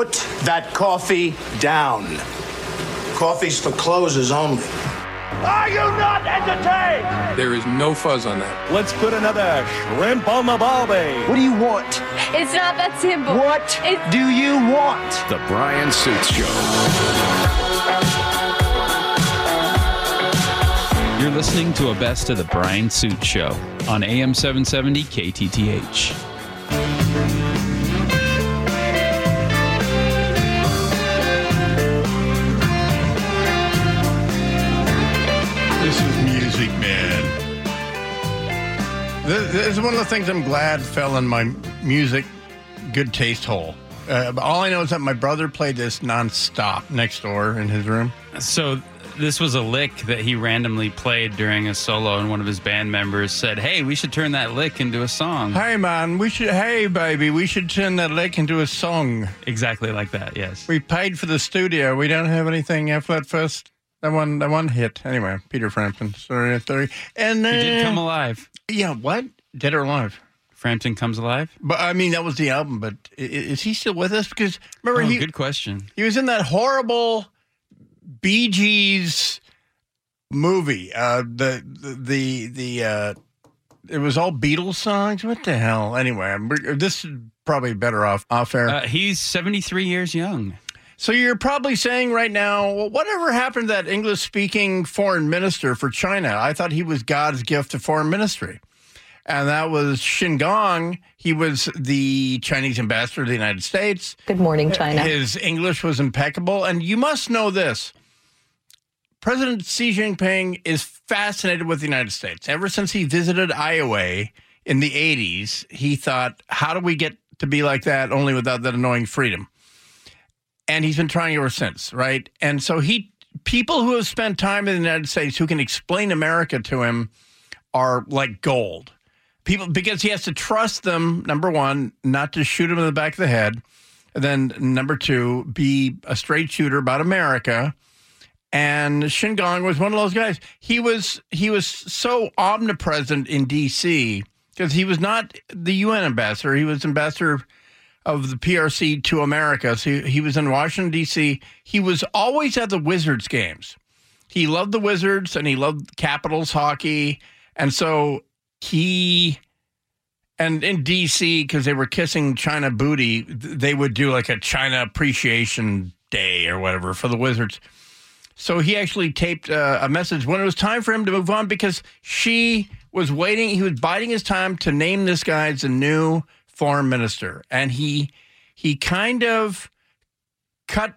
Put that coffee down. Coffee's for closers only. Are you not entertained? There is no fuzz on that. Let's put another shrimp on the barbie. What do you want? It's not that simple. What do you want? The Brian Suits Show. You're listening to a best of the Brian Suits Show on AM 770 KTTH. This is Music Man. This is one of the things I'm glad fell in my music good taste hole. All I know is that my brother played this nonstop next door in his room. So this was a lick that he randomly played during a solo, and one of his band members said, "Hey, we should turn that lick into a song." Hey, man, we should. Hey, baby, we should turn that lick into a song. Exactly like that. Yes. We paid for the studio. We don't have anything after that first. That one hit. Anyway, Peter Frampton. Sorry, 30. And then he did Come Alive. Yeah. What? Dead or Alive? Frampton Comes Alive? But I mean, that was the album. But is he still with us? Because remember, good question. He was in that horrible Bee Gees movie. It was all Beatles songs. What the hell? Anyway, this is probably better off air. He's 73 years young. So you're probably saying right now, well, whatever happened to that English-speaking foreign minister for China? I thought he was God's gift to foreign ministry. And that was Xin Gong. He was the Chinese ambassador to the United States. Good morning, China. His English was impeccable. And you must know this. President Xi Jinping is fascinated with the United States. Ever since he visited Iowa in the 80s, he thought, how do we get to be like that only without that annoying freedom? And he's been trying ever since, right? And so people who have spent time in the United States who can explain America to him are like gold. People, because he has to trust them, number one, not to shoot him in the back of the head. And then number two, be a straight shooter about America. And Xin Gong was one of those guys. He was so omnipresent in D.C. because he was not the UN ambassador. He was ambassador of the PRC to America. So he was in Washington, D.C. He was always at the Wizards games. He loved the Wizards and he loved Capitals hockey. And so and in D.C., because they were kissing China booty, they would do like a China Appreciation Day or whatever for the Wizards. So he actually taped a message when it was time for him to move on because she was waiting. He was biding his time to name this guy as the new foreign minister. And he kind of cut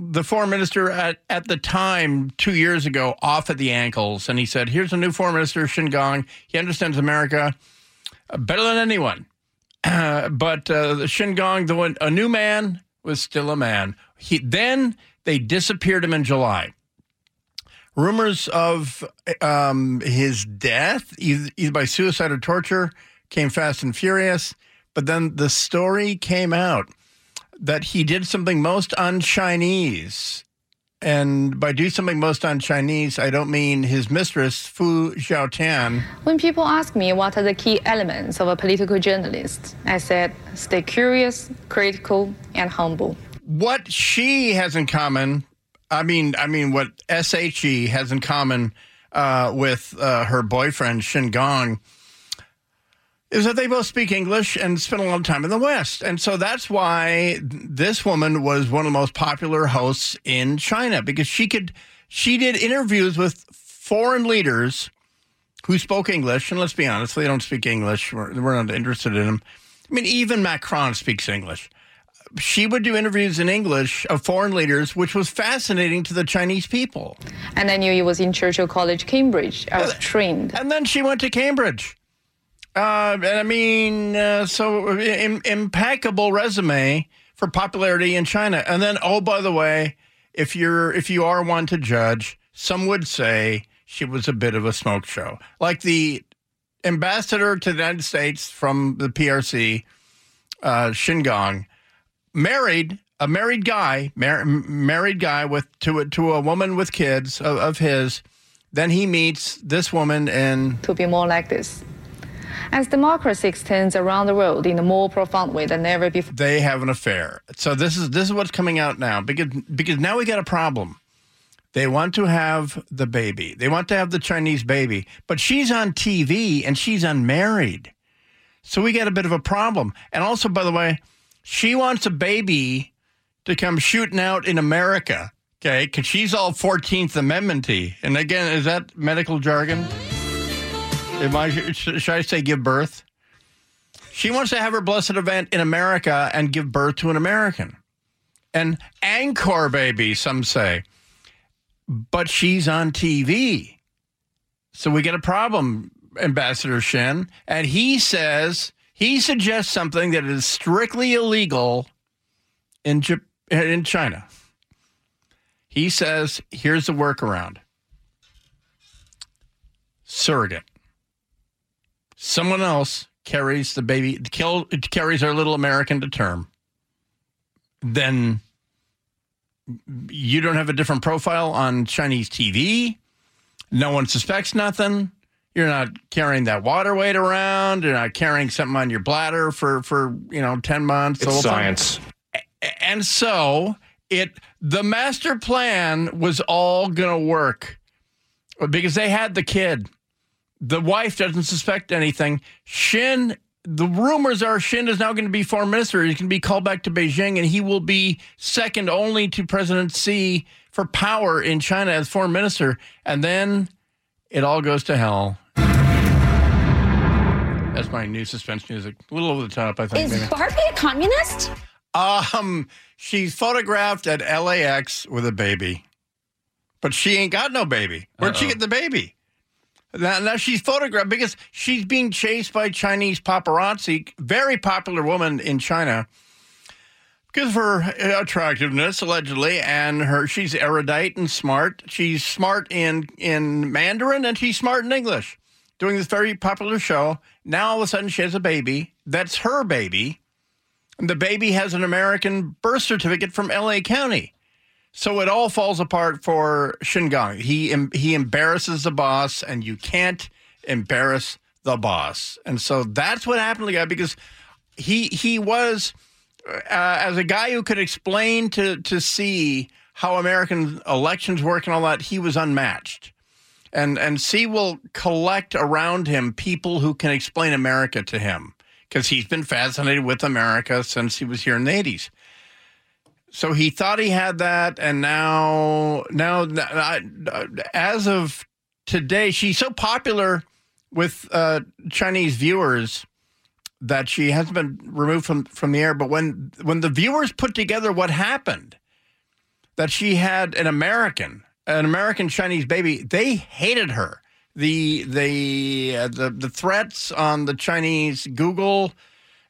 the foreign minister at the time 2 years ago off at the ankles. And he said, here's a new foreign minister, Xin Gong. He understands America better than anyone. But Xin Gong, a new man, was still a man. Then they disappeared him in July. Rumors of his death, either by suicide or torture, came fast and furious. But then the story came out that he did something most un-Chinese. And by do something most un-Chinese, I don't mean his mistress, Fu Xiaotian. When people ask me what are the key elements of a political journalist, I said, stay curious, critical, and humble. What she has in common, I mean, what SHE has in common with her boyfriend, Xin Gong, is that they both speak English and spent a lot of time in the West. And so that's why this woman was one of the most popular hosts in China, because she did interviews with foreign leaders who spoke English. And let's be honest, they don't speak English. We're not interested in them. I mean, even Macron speaks English. She would do interviews in English of foreign leaders, which was fascinating to the Chinese people. And I knew he was in Churchill College, Cambridge. I was trained. And then she went to Cambridge. Impeccable resume for popularity in China. And then, oh, by the way, if you are one to judge, some would say she was a bit of a smoke show. Like the ambassador to the United States from the PRC, Xin Gong, married a guy to a woman with kids of his. Then he meets this woman and to be more like this. as democracy extends around the world in a more profound way than ever before. They have an affair. So this is what's coming out now, because now we got a problem. They want to have the baby. They want to have the Chinese baby. But she's on TV and she's unmarried. So we got a bit of a problem. And also, by the way, she wants a baby to come shooting out in America, okay? Because she's all 14th Amendment-y. And again, is that medical jargon? Should I say give birth? She wants to have her blessed event in America and give birth to an American. An anchor baby, some say. But she's on TV. So we get a problem, Ambassador Shen. And he suggests something that is strictly illegal in China. He says, here's the workaround. Surrogate. Someone else carries the baby, carries our little American to term. Then you don't have a different profile on Chinese TV. No one suspects nothing. You're not carrying that water weight around. You're not carrying something on your bladder for 10 months. It's science. And so the master plan was all going to work because they had the kid. The wife doesn't suspect anything. The rumors are Shen is now going to be foreign minister. He's going to be called back to Beijing, and he will be second only to President Xi for power in China as foreign minister. And then it all goes to hell. That's my new suspense music. A little over the top, I think. Is Barbie a communist? She's photographed at LAX with a baby. But she ain't got no baby. Where'd she get the baby? Now she's photographed because she's being chased by Chinese paparazzi, very popular woman in China, because of her attractiveness, allegedly, and she's erudite and smart. She's smart in Mandarin, and she's smart in English, doing this very popular show. Now, all of a sudden, she has a baby. That's her baby. And the baby has an American birth certificate from L.A. County. So it all falls apart for Xin Gong. He embarrasses the boss, and you can't embarrass the boss. And so that's what happened to the guy, because he was, as a guy who could explain to Xi how American elections work and all that, he was unmatched. And Xi will collect around him people who can explain America to him, because he's been fascinated with America since he was here in the 80s. So he thought he had that, and now, as of today, she's so popular with Chinese viewers that she hasn't been removed from the air. But when the viewers put together what happened, that she had an American Chinese baby, they hated her. The threats on the Chinese Google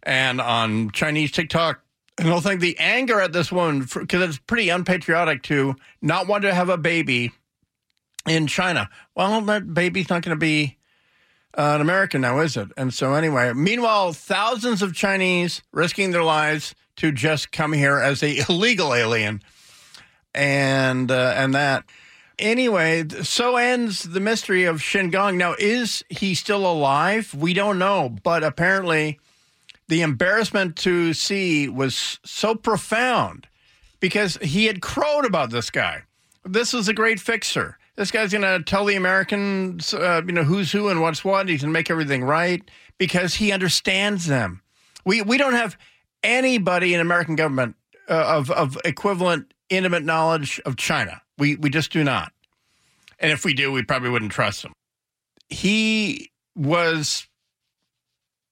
and on Chinese TikTok. And I think the anger at this woman, because it's pretty unpatriotic to not want to have a baby in China. Well, that baby's not going to be an American now, is it? And so anyway, meanwhile, thousands of Chinese risking their lives to just come here as an illegal alien. And that. Anyway, so ends the mystery of Xin Gong. Now, is he still alive? We don't know, but apparently the embarrassment to see was so profound because he had crowed about this guy. This is a great fixer. This guy's going to tell the Americans, who's who and what's what. He's going to make everything right because he understands them. We don't have anybody in American government of equivalent intimate knowledge of China. We just do not. And if we do, we probably wouldn't trust him. He was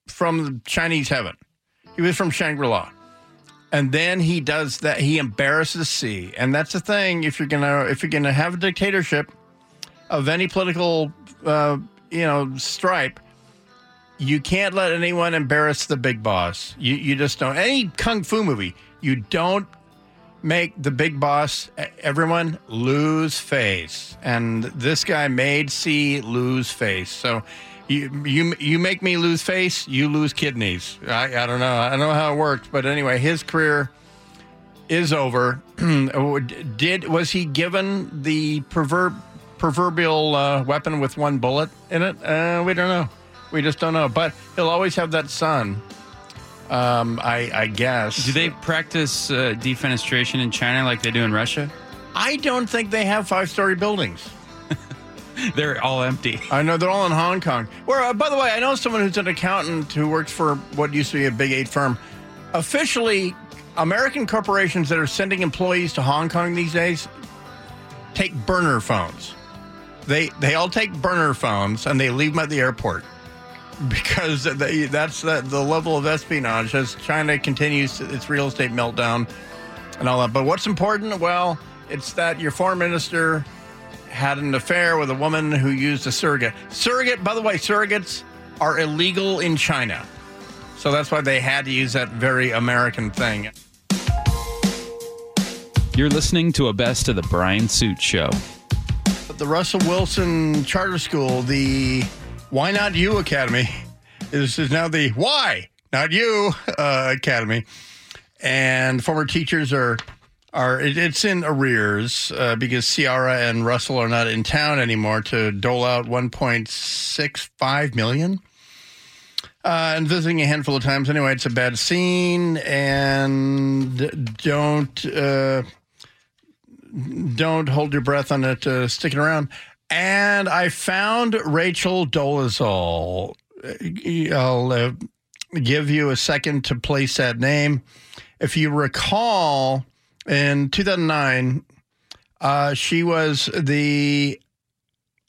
from the Chinese heaven. He was from Shangri-La. And then he does that. He embarrasses Xi. And that's the thing. If you're gonna have a dictatorship of any political stripe, you can't let anyone embarrass the big boss. You just don't. Any kung fu movie, you don't make the big boss, everyone, lose face. And this guy made Xi lose face. So You make me lose face, you lose kidneys. I don't know. I don't know how it works. But anyway, his career is over. Was he given the proverbial weapon with one bullet in it? We don't know. We just don't know. But he'll always have that son, I guess. Do they practice defenestration in China like they do in Russia? I don't think they have five-story buildings. They're all empty. I know. They're all in Hong Kong. Where, by the way, I know someone who's an accountant who works for what used to be a Big Eight firm. Officially, American corporations that are sending employees to Hong Kong these days take burner phones. They all take burner phones, and they leave them at the airport because that's the level of espionage as China continues its real estate meltdown and all that. But what's important? Well, it's that your foreign minister had an affair with a woman who used a surrogate. Surrogate, by the way, surrogates are illegal in China. So that's why they had to use that very American thing. You're listening to a best of the Brian Suits Show. The Russell Wilson Charter School, the Why Not You Academy, is now the Why Not You Academy. And former teachers are it's in arrears because Ciara and Russell are not in town anymore to dole out $1.65 million. And visiting a handful of times. Anyway, it's a bad scene, and don't hold your breath on it. Stick it around. And I found Rachel Dolezal. I'll give you a second to place that name. If you recall, in 2009, she was the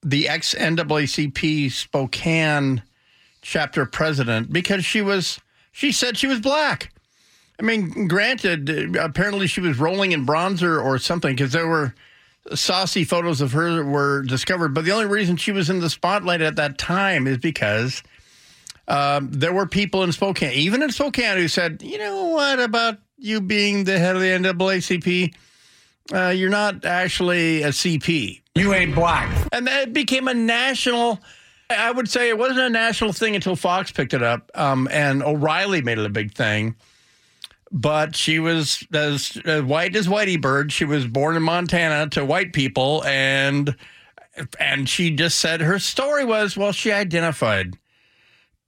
ex-NAACP Spokane chapter president because she said she was black. I mean, granted, apparently she was rolling in bronzer or something because there were saucy photos of her that were discovered. But the only reason she was in the spotlight at that time is because there were people in Spokane, even in Spokane, who said, you know what about you being the head of the NAACP? You're not actually a CP. You ain't black. And that became a national... I would say it wasn't a national thing until Fox picked it up, and O'Reilly made it a big thing. But she was as white as Whitey Bird. She was born in Montana to white people, and she just said her story was, well, she identified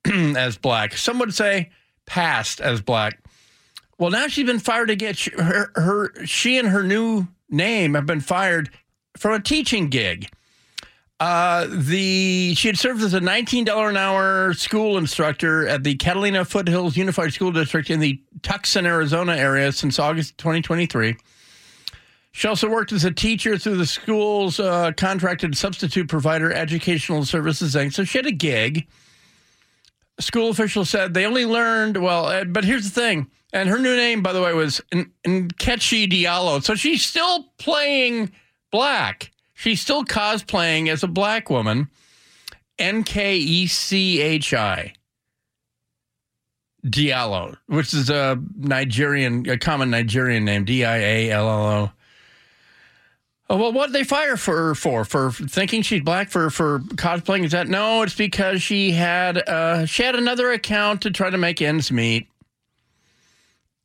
as black. Some would say passed as black. Well, now she's been fired again. She and her new name have been fired from a teaching gig. She had served as a $19 an hour school instructor at the Catalina Foothills Unified School District in the Tucson, Arizona area since August 2023. She also worked as a teacher through the school's contracted substitute provider, Educational Services, Inc. So she had a gig. School officials said they only learned, but here's the thing. And her new name, by the way, was Nkechi Diallo. So she's still playing black. She's still cosplaying as a black woman, Nkechi Diallo, which is a common Nigerian name, Diallo. Oh, well, what did they fire her for thinking she's black, for cosplaying? Is that? No, it's because she had another account to try to make ends meet.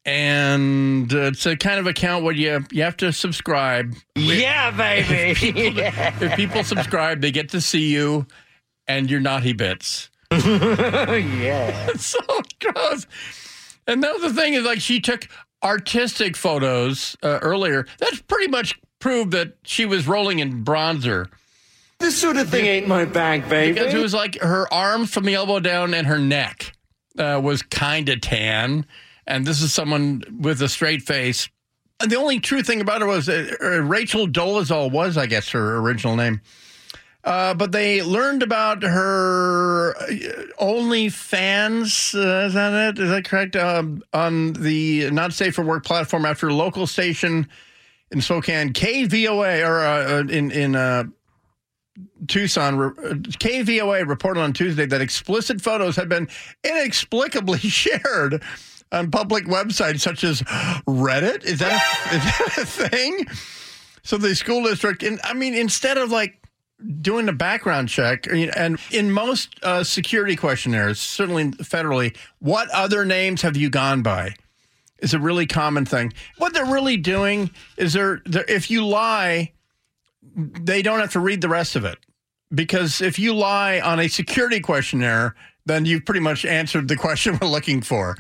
And it's a kind of account where you have to subscribe. Yeah, baby. If people subscribe, they get to see you and your naughty bits. Yeah. It's so gross. And the other thing is, like, she took artistic photos earlier. That's pretty much proved that she was rolling in bronzer. This sort of thing ain't my bag, baby. Because it was like her arms from the elbow down and her neck was kind of tan. And this is someone with a straight face. And the only true thing about her was Rachel Dolezal was, I guess, her original name. But they learned about her OnlyFans, is that it? Is that correct? On the Not Safe for Work platform after a local station in Spokane, KVOA, or in Tucson, KVOA reported on Tuesday that explicit photos had been inexplicably shared on public websites such as Reddit. Is that a thing? So the school district, instead of like doing a background check, and in most security questionnaires, certainly federally, what other names have you gone by? Is a really common thing. What they're really doing is if you lie, they don't have to read the rest of it. Because if you lie on a security questionnaire, then you've pretty much answered the question we're looking for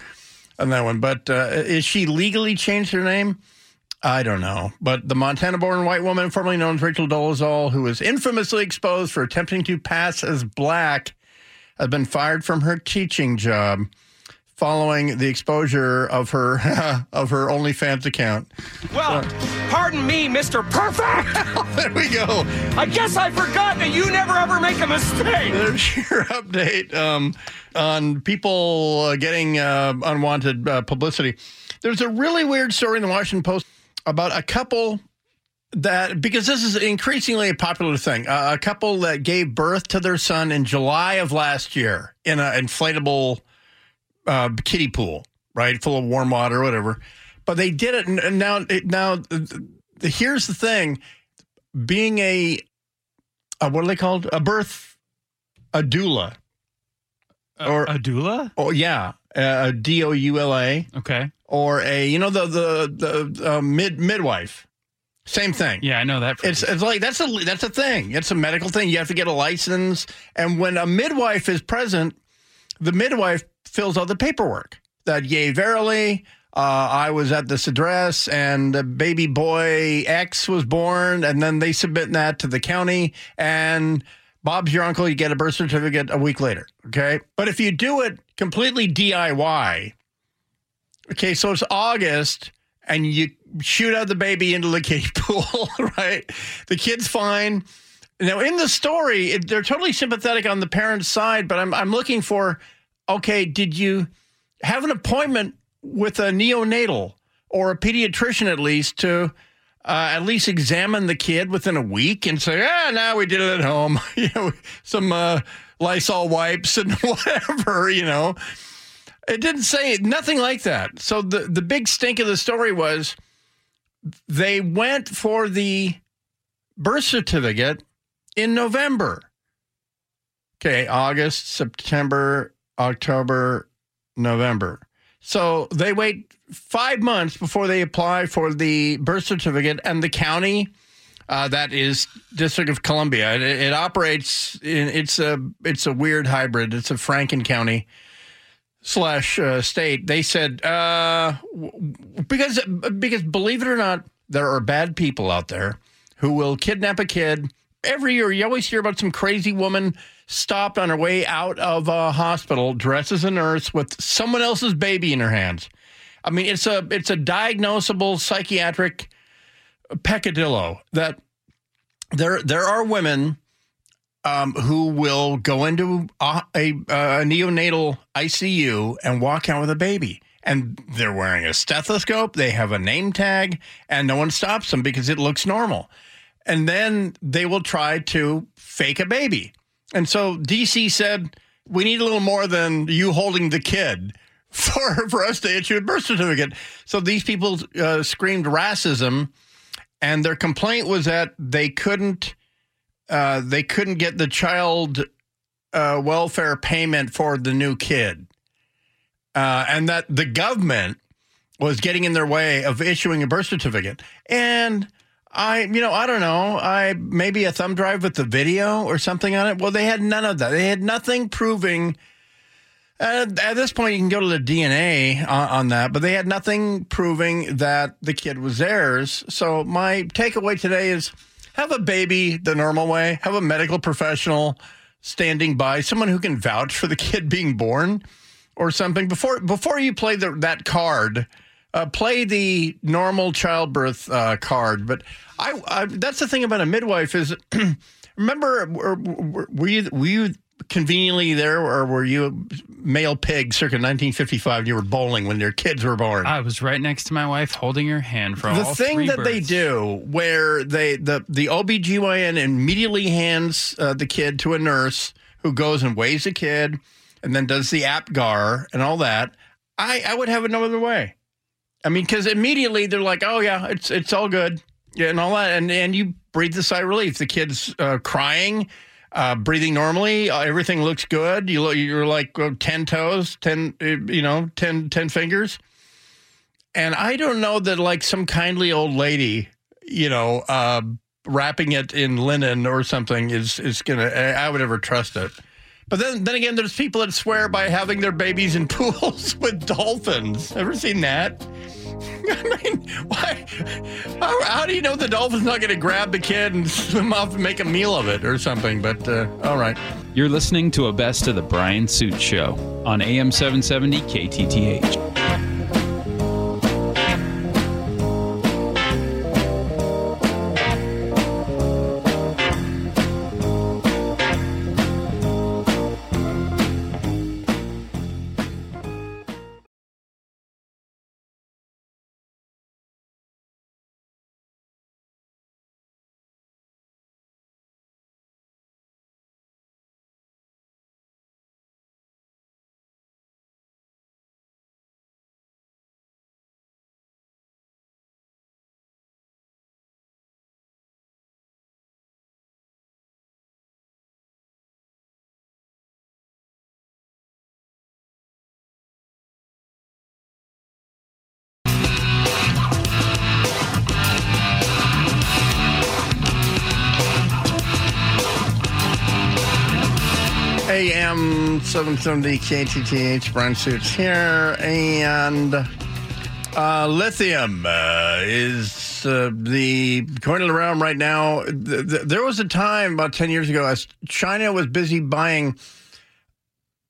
on that one. But is she legally changed her name? I don't know. But the Montana-born white woman, formerly known as Rachel Dolezal, who was infamously exposed for attempting to pass as black, has been fired from her teaching job following the exposure of her OnlyFans account. Well, pardon me, Mr. Perfect. There we go. I guess I forgot that you never ever make a mistake. There's your update on people getting unwanted publicity. There's a really weird story in the Washington Post about a couple that, because this is increasingly a popular thing, a couple that gave birth to their son in July of last year in an inflatable kiddie pool, right, full of warm water or whatever. But they did it, and now here's the thing. Being a what are they called? A doula. Or a doula? Oh, yeah. A doula. Okay. Or a, you know, the midwife. Same thing. Yeah, I know that. It's like that's a thing. It's a medical thing. You have to get a license. And when a midwife is present, the midwife fills out the paperwork. That, yea, verily, I was at this address and the baby boy X was born, and then they submit that to the county, and Bob's your uncle, you get a birth certificate a week later, okay? But if you do it completely DIY, okay, so it's August, and you shoot out the baby into the kiddie pool, right? The kid's fine. Now, in the story, they're totally sympathetic on the parents' side, but I'm looking for... okay, did you have an appointment with a neonatal or a pediatrician at least examine the kid within a week and say, no, we did it at home. You know, some Lysol wipes and whatever, you know. It didn't say nothing like that. So the big stink of the story was they went for the birth certificate in November. Okay, August, September, October, November. So they wait 5 months before they apply for the birth certificate, and the county, that is District of Columbia. It operates in it's a weird hybrid. It's a Franken County /state. They said because believe it or not, there are bad people out there who will kidnap a kid. Every year, you always hear about some crazy woman stopped on her way out of a hospital, dressed as a nurse, with someone else's baby in her hands. I mean, it's a diagnosable psychiatric peccadillo that there are women who will go into a neonatal ICU and walk out with a baby. And they're wearing a stethoscope, they have a name tag, and no one stops them because it looks normal. And then they will try to fake a baby. And so DC said, we need a little more than you holding the kid for us to issue a birth certificate. So these people screamed racism, and their complaint was that they couldn't get the child welfare payment for the new kid, and that the government was getting in their way of issuing a birth certificate. And I don't know. Maybe a thumb drive with the video or something on it. Well, they had none of that. They had nothing proving. At this point, you can go to the DNA on that, but they had nothing proving that the kid was theirs. So my takeaway today is have a baby the normal way. Have a medical professional standing by, someone who can vouch for the kid being born or something. Before you play that card, play the normal childbirth card. But that's the thing about a midwife is, remember, were you conveniently there, or were you a male pig circa 1955? You were bowling when your kids were born. I was right next to my wife holding her hand for all 3 births. The thing that they do where the OBGYN immediately hands the kid to a nurse who goes and weighs the kid and then does the APGAR and all that, I would have it no other way. I mean, because immediately they're like, oh, yeah, it's all good, yeah, and all that. And you breathe a sigh of relief. The kid's crying, breathing normally. Everything looks good. You're like 10 toes, 10 fingers. And I don't know that like some kindly old lady, wrapping it in linen or something is going to – I would ever trust it. But then again, there's people that swear by having their babies in pools with dolphins. Ever seen that? I mean, why? How do you know the dolphin's not going to grab the kid and swim off and make a meal of it or something? But all right. You're listening to a Best of the Brian Suits Show on AM 770 KTTH. AM 770 KTTH, Brian Suits here, and lithium is the coin of the realm right now. There was a time about 10 years ago as China was busy buying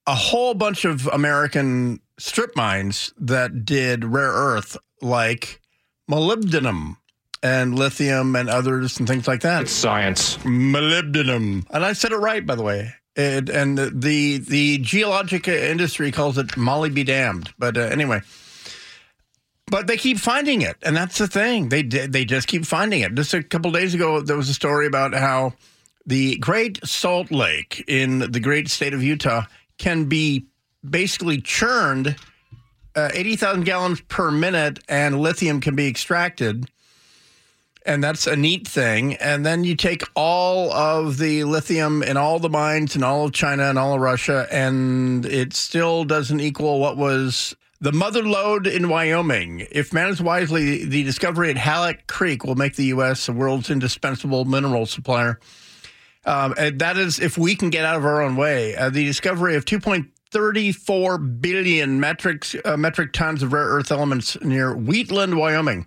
a whole bunch of American strip mines that did rare earth like molybdenum and lithium and others and things like that. It's science. Molybdenum. And I said it right, by the way. And the geologic industry calls it Molly be damned. But anyway, but they keep finding it. And that's the thing. They just keep finding it. Just a couple days ago, there was a story about how the Great Salt Lake in the great state of Utah can be basically churned 80,000 gallons per minute and lithium can be extracted. And that's a neat thing. And then you take all of the lithium in all the mines in all of China and all of Russia, and it still doesn't equal what was the mother lode in Wyoming. If managed wisely, the discovery at Halleck Creek will make the U.S. the world's indispensable mineral supplier. And that is if we can get out of our own way. The discovery of 2.34 billion metric tons of rare earth elements near Wheatland, Wyoming.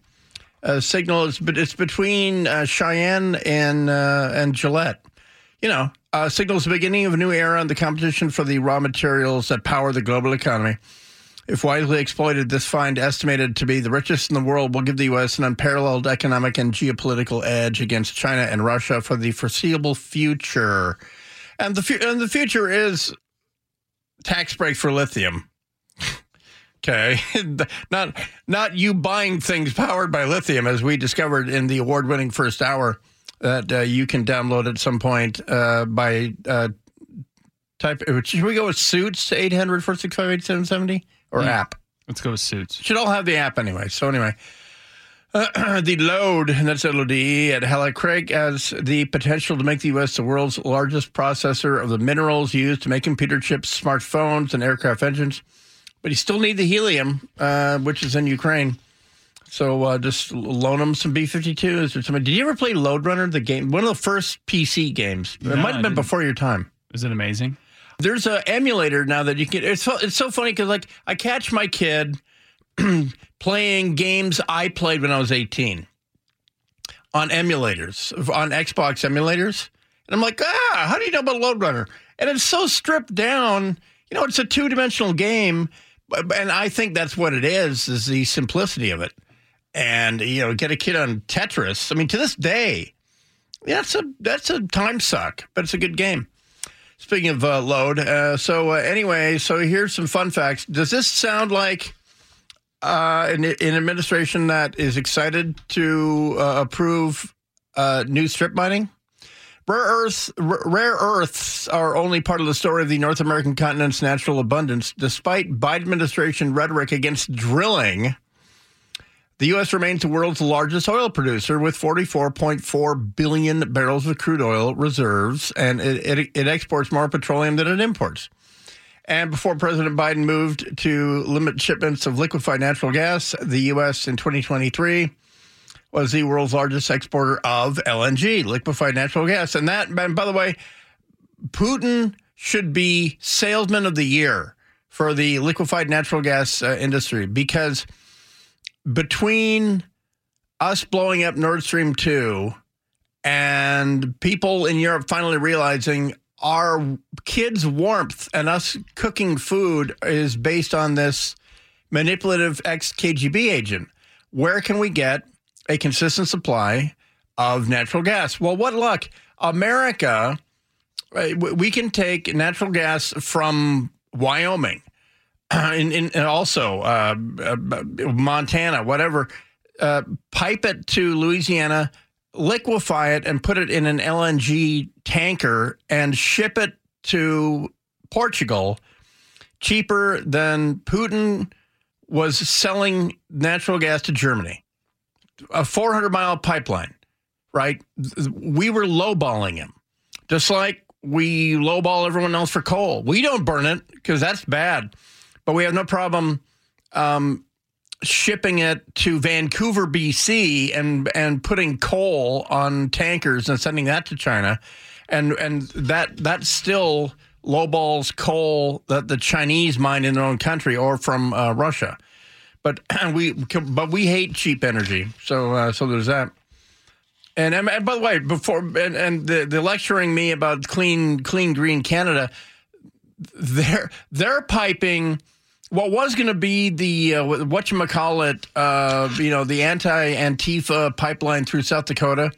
Signals, but it's between Cheyenne and Gillette. You know, signals the beginning of a new era in the competition for the raw materials that power the global economy. If widely exploited, this find, estimated to be the richest in the world, will give the U.S. an unparalleled economic and geopolitical edge against China and Russia for the foreseeable future. And the future is tax break for lithium. Okay, not you buying things powered by lithium, as we discovered in the award-winning first hour that you can download at some point by type. Should we go with Suits to 800-465-8770 or app? Let's go with Suits. Should all have the app anyway. So anyway, the Lode, and that's L-O-D-E, at Halleck Creek has the potential to make the U.S. the world's largest processor of the minerals used to make computer chips, smartphones, and aircraft engines. But you still need the helium, which is in Ukraine. So just loan them some B-52s or something. Did you ever play Lode Runner, the game? One of the first PC games. No, it might have been before your time. Is it amazing? There's an emulator now that you can. It's so funny because, like, I catch my kid playing games I played when I was 18 on emulators, on Xbox emulators. And I'm like, how do you know about Lode Runner? And it's so stripped down. You know, it's a two-dimensional game. And I think that's what it is the simplicity of it. And, you know, get a kid on Tetris. I mean, to this day, that's a time suck, but it's a good game. Speaking of load. So here's some fun facts. Does this sound like an administration that is excited to approve new strip mining? Rare earths are only part of the story of the North American continent's natural abundance. Despite Biden administration rhetoric against drilling, the U.S. remains the world's largest oil producer with 44.4 billion barrels of crude oil reserves, and it exports more petroleum than it imports. And before President Biden moved to limit shipments of liquefied natural gas, the U.S. in 2023 was the world's largest exporter of LNG, liquefied natural gas. And by the way, Putin should be salesman of the year for the liquefied natural gas industry, because between us blowing up Nord Stream 2 and people in Europe finally realizing our kids' warmth and us cooking food is based on this manipulative ex-KGB agent, where can we get a consistent supply of natural gas? Well, what luck. America, we can take natural gas from Wyoming and also Montana, whatever, pipe it to Louisiana, liquefy it, and put it in an LNG tanker and ship it to Portugal cheaper than Putin was selling natural gas to Germany. A 400-mile pipeline, right? We were lowballing him, just like we lowball everyone else for coal. We don't burn it because that's bad, but we have no problem shipping it to Vancouver, BC, and putting coal on tankers and sending that to China, and that still lowballs coal that the Chinese mine in their own country or from Russia. But we hate cheap energy, so there's that. And by the way, the lecturing me about clean green Canada, they're piping what was going to be the whatchamacallit, the anti-Antifa pipeline through South Dakota.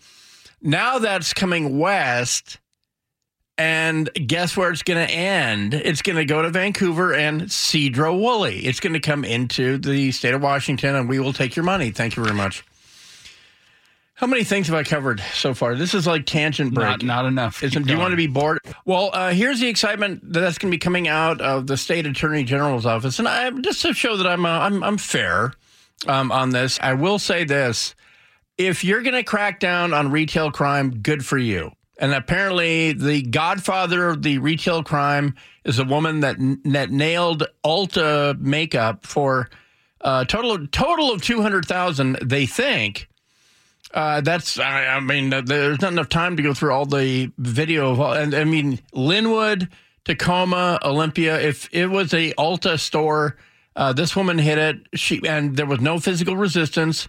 Now that's coming west, and guess where it's going to end? It's going to go to Vancouver and Sedro-Woolley. It's going to come into the state of Washington, and we will take your money. Thank you very much. How many things have I covered so far? This is like tangent break. Not enough. Do you want to be bored? Well, here's the excitement that's going to be coming out of the state attorney general's office, and just to show that I'm fair on this, I will say this: if you're going to crack down on retail crime, good for you. And apparently, the godfather of the retail crime is a woman that nailed Ulta makeup for a total of $200,000. They think. There's not enough time to go through all the video of all, and I mean, Lynnwood, Tacoma, Olympia. If it was a Ulta store, this woman hit it. And there was no physical resistance.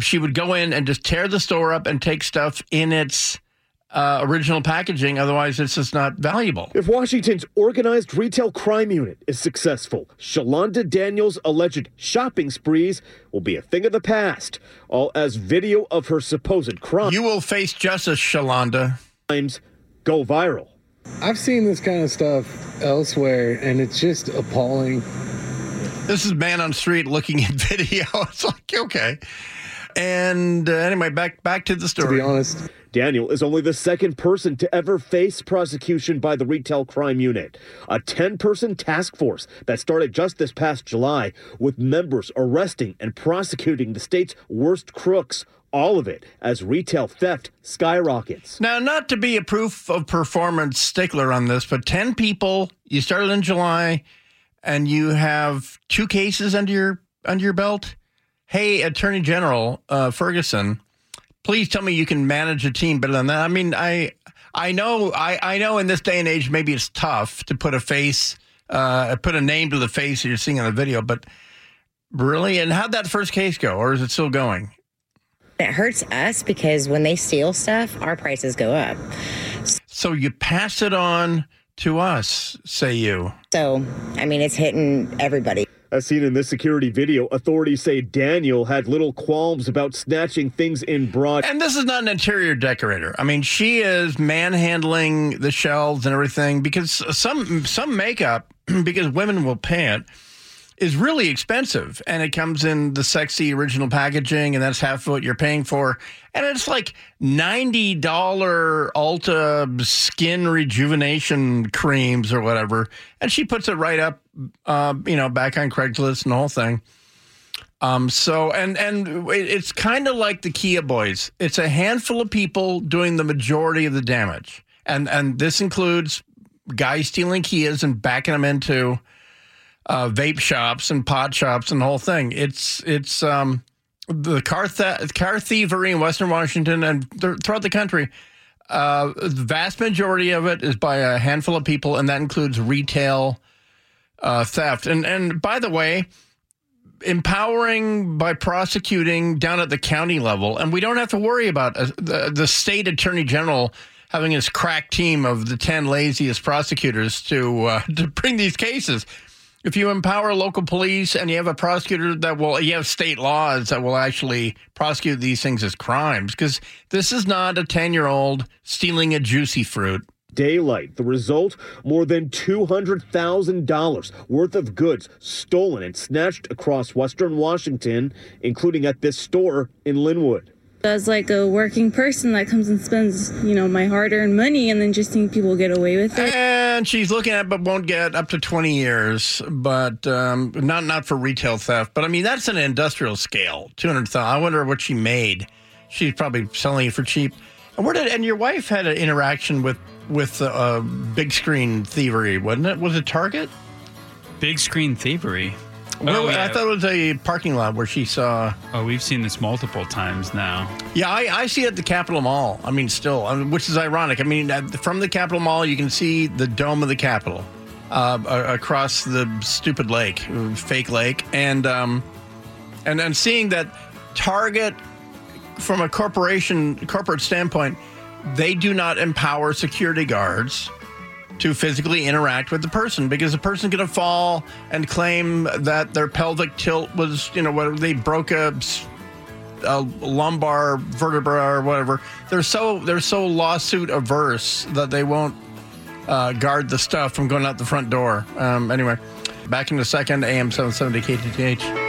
She would go in and just tear the store up and take stuff in its original packaging. Otherwise, it's just not valuable. If Washington's organized retail crime unit is successful, Shalonda Daniels' alleged shopping sprees will be a thing of the past, all as video of her supposed crime. You will face justice, Shalonda. Crimes go viral. I've seen this kind of stuff elsewhere, and it's just appalling. This is man on the street looking at video. It's like, okay. And anyway, back to the story. To be honest, Daniel is only the second person to ever face prosecution by the Retail Crime Unit, a 10-person task force that started just this past July with members arresting and prosecuting the state's worst crooks, all of it as retail theft skyrockets. Now, not to be a proof of performance stickler on this, but 10 people, you started in July, and you have 2 cases under your belt. Hey, Attorney General Ferguson, please tell me you can manage a team better than that. I mean, I know in this day and age, maybe it's tough to put a face, put a name to the face that you're seeing on the video, but really? And how'd that first case go, or is it still going? It hurts us because when they steal stuff, our prices go up. So you pass it on to us, say you. So, I mean, it's hitting everybody. As seen in this security video, authorities say Daniel had little qualms about snatching things in broad. And this is not an interior decorator. I mean, she is manhandling the shelves and everything, because some makeup, because women will pay it, is really expensive. And it comes in the sexy original packaging, and that's half of what you're paying for. And it's like $90 Ulta skin rejuvenation creams or whatever. And she puts it right up. Back on Craigslist and the whole thing. It's kind of like the Kia boys. It's a handful of people doing the majority of the damage. And this includes guys stealing Kias and backing them into vape shops and pot shops and the whole thing. It's the car thievery in Western Washington and throughout the country The vast majority of it is by a handful of people, and that includes retail theft. And by the way, empowering by prosecuting down at the county level, and we don't have to worry about the state attorney general having his crack team of the 10 laziest prosecutors to bring these cases. If you empower local police and you have a prosecutor that will, you have state laws that will actually prosecute these things as crimes, because this is not a 10-year-old stealing a juicy fruit. Daylight. The result, more than $200,000 worth of goods stolen and snatched across Western Washington, including at this store in Lynnwood. As like a working person that comes and spends, you know, my hard-earned money and then just seeing people get away with it. And she's looking at but won't get up to 20 years, but not for retail theft. But, I mean, that's an industrial scale, $200,000. I wonder what she made. She's probably selling it for cheap. And your wife had an interaction with big screen thievery, wasn't it? Was it Target? Big screen thievery. Oh, yeah. I thought it was a parking lot where she saw... Oh, we've seen this multiple times now. Yeah, I see it at the Capitol Mall. I mean, still, which is ironic. I mean, from the Capitol Mall, you can see the dome of the Capitol across the stupid lake, fake lake. And seeing that Target, from a corporate standpoint, they do not empower security guards to physically interact with the person, because the person's going to fall and claim that their pelvic tilt was, you know, whatever, they broke a lumbar vertebra or whatever. They're so lawsuit averse that they won't guard the stuff from going out the front door. Anyway, back in a second. AM 770 KTTH.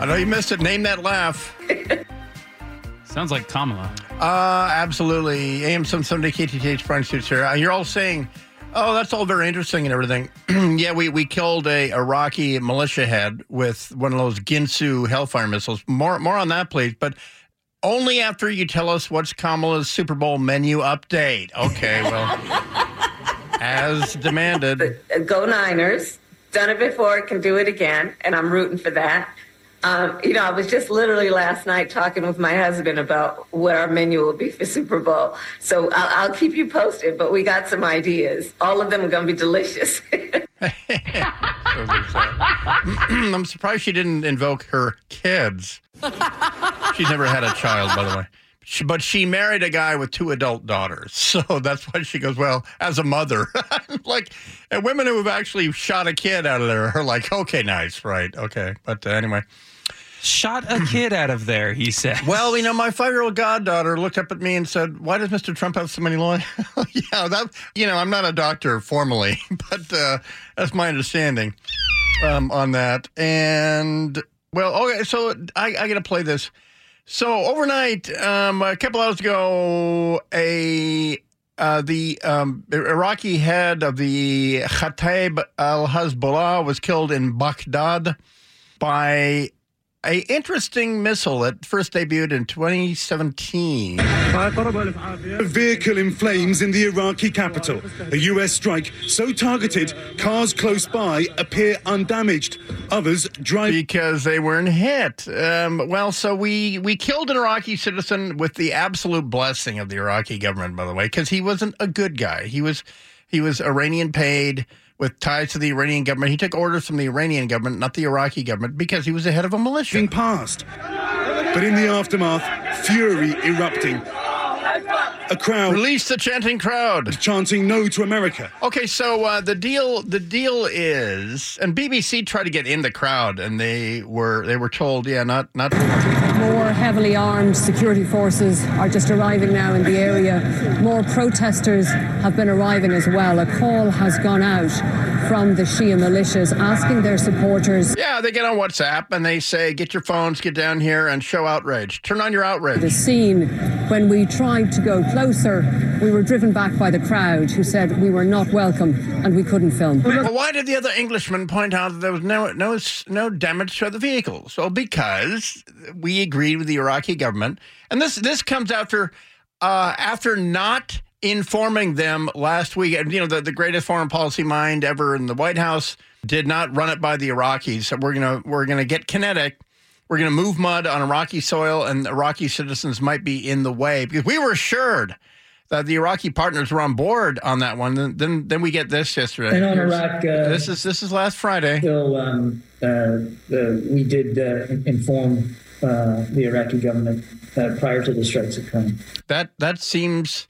I know you missed it. Name that laugh. Sounds like Kamala. Absolutely. AM 770 KTTH, Brian Suits here. You're all saying, oh, that's all very interesting and everything. Yeah, we killed a Iraqi militia head with one of those Ginsu Hellfire missiles. More on that, please. But only after you tell us what's Kamala's Super Bowl menu update. Okay, well, as demanded. Go Niners. Done it before, can do it again, and I'm rooting for that. You know, I was just literally last night talking with my husband about what our menu will be for Super Bowl. So I'll keep you posted, but we got some ideas. All of them are going to be delicious. I'm surprised she didn't invoke her kids. She's never had a child, by the way. But she married a guy with two adult daughters. So that's why she goes, well, as a mother. Like, and women who have actually shot a kid out of there are like, okay, nice, right, okay. But anyway. Shot a kid out of there, he said. Well, you know, my 5-year-old goddaughter looked up at me and said, why does Mr. Trump have so many lawyers? Yeah, that, you know, I'm not a doctor formally, but that's my understanding on that. And, well, okay, so I got to play this. So overnight, a couple hours ago, the Iraqi head of the Kata'ib Hezbollah was killed in Baghdad by an interesting missile that first debuted in 2017. A vehicle in flames in the Iraqi capital. A U.S. strike so targeted, cars close by appear undamaged. Others drive... because they weren't hit. Well, so we killed an Iraqi citizen with the absolute blessing of the Iraqi government, by the way, because he wasn't a good guy. He was Iranian paid with ties to the Iranian government. He took orders from the Iranian government, not the Iraqi government, because he was the head of a militia. Being passed. But in the aftermath, fury erupting. A crowd... Release the chanting crowd. ...chanting no to America. Okay, so the deal is... And BBC tried to get in the crowd, and they were told, yeah, not... More heavily armed security forces are just arriving now in the area. More protesters have been arriving as well. A call has gone out from the Shia militias, asking their supporters. Yeah, they get on WhatsApp and they say, get your phones, get down here and show outrage. Turn on your outrage. The scene, when we tried to go closer, we were driven back by the crowd who said we were not welcome and we couldn't film. Well, why did the other Englishman point out that there was no damage to the vehicles? Well, because we agreed with the Iraqi government. And this comes after not informing them last week. You know, the greatest foreign policy mind ever in the White House did not run it by the Iraqis. So we're gonna get kinetic. We're gonna move mud on Iraqi soil, and Iraqi citizens might be in the way because we were assured that the Iraqi partners were on board on that one. Then we get this yesterday. And on Iraq, this is last Friday. So we did inform the Iraqi government prior to the strikes occurring. That seems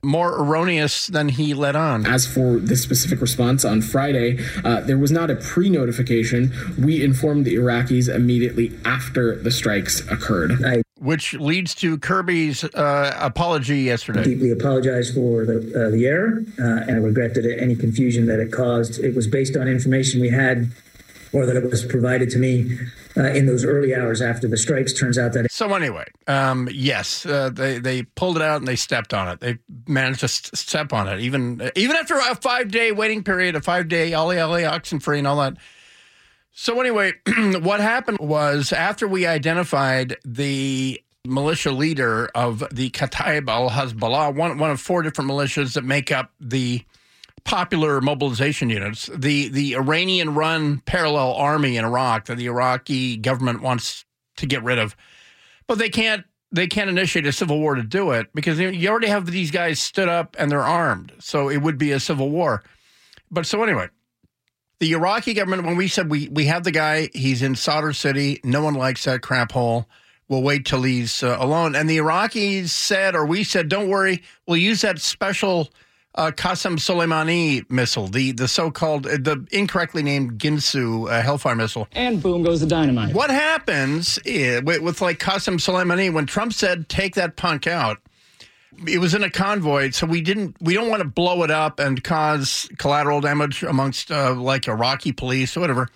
more erroneous than he let on. As for this specific response on Friday, there was not a pre-notification. We informed the Iraqis immediately after the strikes occurred. Which leads to Kirby's apology yesterday. I deeply apologize for the error, and I regret that any confusion that it caused. It was based on information we had, or that it was provided to me in those early hours after the strikes. Turns out that... So anyway, they pulled it out and they stepped on it. They managed to step on it, even after a 5-day waiting period, a 5-day ollie oxen-free and all that. So anyway, what happened was after we identified the militia leader of the Kata'ib Hezbollah, one of four different militias that make up the popular mobilization units, the Iranian-run parallel army in Iraq that the Iraqi government wants to get rid of. But they can't initiate a civil war to do it because you already have these guys stood up and they're armed. So it would be a civil war. But so anyway, the Iraqi government, when we said we have the guy, he's in Sadr City, no one likes that crap hole, we'll wait till he's alone. And the Iraqis said, or we said, don't worry, we'll use that special... Qasem Soleimani missile, the so-called, the incorrectly named Ginsu Hellfire missile. And boom goes the dynamite. What happens is, with like Qasem Soleimani, when Trump said, take that punk out, it was in a convoy, so we don't want to blow it up and cause collateral damage amongst like Iraqi police or whatever.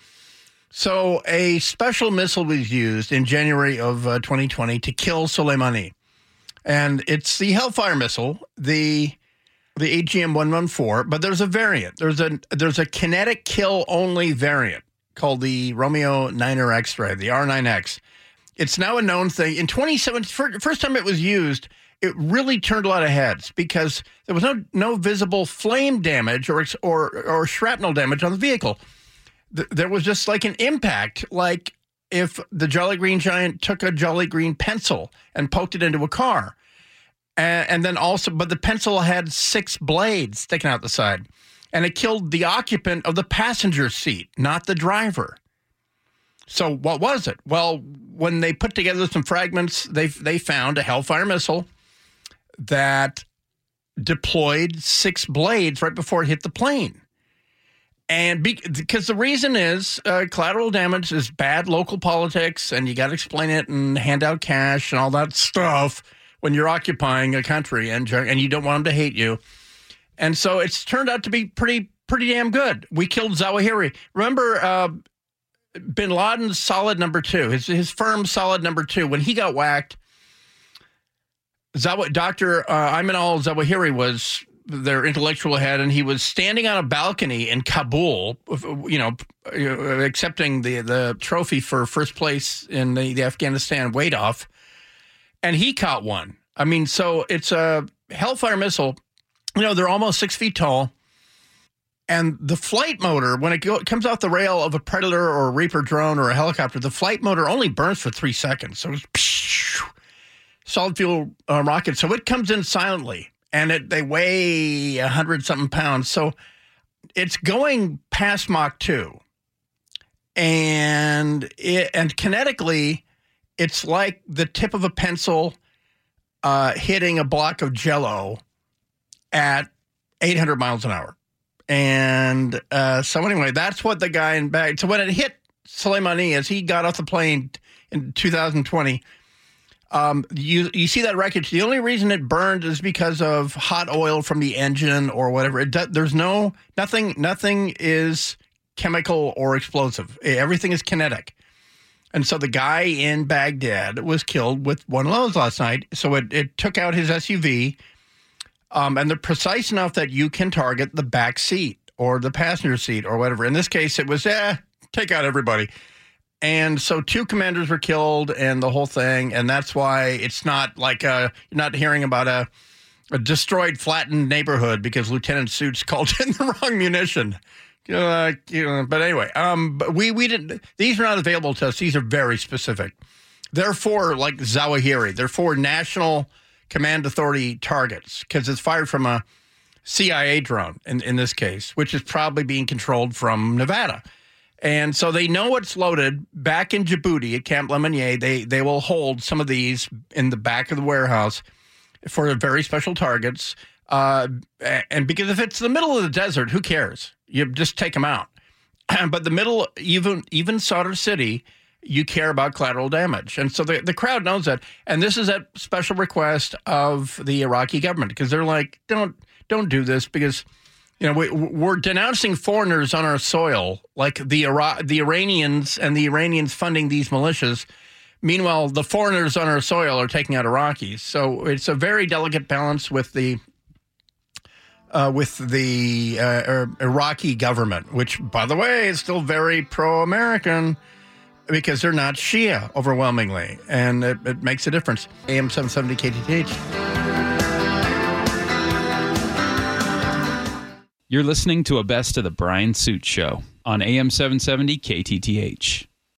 So a special missile was used in January of 2020 to kill Soleimani. And it's the Hellfire missile, the AGM-114, but there's a variant. There's a kinetic kill only variant called the Romeo 9er X-ray, the R9X. It's now a known thing. In 2017, first time it was used, it really turned a lot of heads because there was no visible flame damage or shrapnel damage on the vehicle. There was just like an impact, like if the Jolly Green Giant took a Jolly Green pencil and poked it into a car. And then also, but the pencil had 6 blades sticking out the side, and it killed the occupant of the passenger seat, not the driver. So what was it? Well, when they put together some fragments, they found a Hellfire missile that deployed 6 blades right before it hit the plane. And because the reason is collateral damage is bad local politics, and you got to explain it and hand out cash and all that stuff when you're occupying a country and you don't want them to hate you. And so it's turned out to be pretty damn good. We killed Zawahiri. Remember bin Laden's solid number 2, his firm solid number 2. When he got whacked, Dr. Ayman al-Zawahiri was their intellectual head, and he was standing on a balcony in Kabul, you know, accepting the trophy for first place in the Afghanistan weight off. And he caught one. I mean, so it's a Hellfire missile. You know, they're almost 6 feet tall. And the flight motor, when it comes off the rail of a Predator or a Reaper drone or a helicopter, the flight motor only burns for 3 seconds. So it's solid fuel rocket. So it comes in silently, and they weigh 100-something pounds. So it's going past Mach 2. And kinetically... it's like the tip of a pencil hitting a block of Jell-O at 800 miles an hour. And so anyway, that's what the guy in Baghdad... So when it hit Soleimani, as he got off the plane in 2020, You see that wreckage. The only reason it burned is because of hot oil from the engine or whatever. There's nothing is chemical or explosive. Everything is kinetic. And so the guy in Baghdad was killed with one of those last night. So it took out his SUV. And they're precise enough that you can target the back seat or the passenger seat or whatever. In this case, it was, take out everybody. And so two commanders were killed and the whole thing. And that's why it's not like you're not hearing about a destroyed, flattened neighborhood because Lieutenant Suits called in the wrong munition. But anyway, but we didn't. These are not available to us. These are very specific. They're for like Zawahiri. They're for National Command Authority targets because it's fired from a CIA drone in this case, which is probably being controlled from Nevada. And so they know it's loaded. Back in Djibouti at Camp Lemonnier, they will hold some of these in the back of the warehouse for very special targets. And because if it's the middle of the desert, who cares? You just take them out. But the middle, even Sadr City, you care about collateral damage. And so the crowd knows that. And this is at special request of the Iraqi government because they're like, don't do this because we're denouncing foreigners on our soil, like the Iranians and the Iranians funding these militias. Meanwhile, the foreigners on our soil are taking out Iraqis. So it's a very delicate balance with the Iraqi government, which, by the way, is still very pro-American because they're not Shia overwhelmingly, and it makes a difference. AM 770 KTTH. You're listening to a best of the Brian Suits Show on AM 770 KTTH.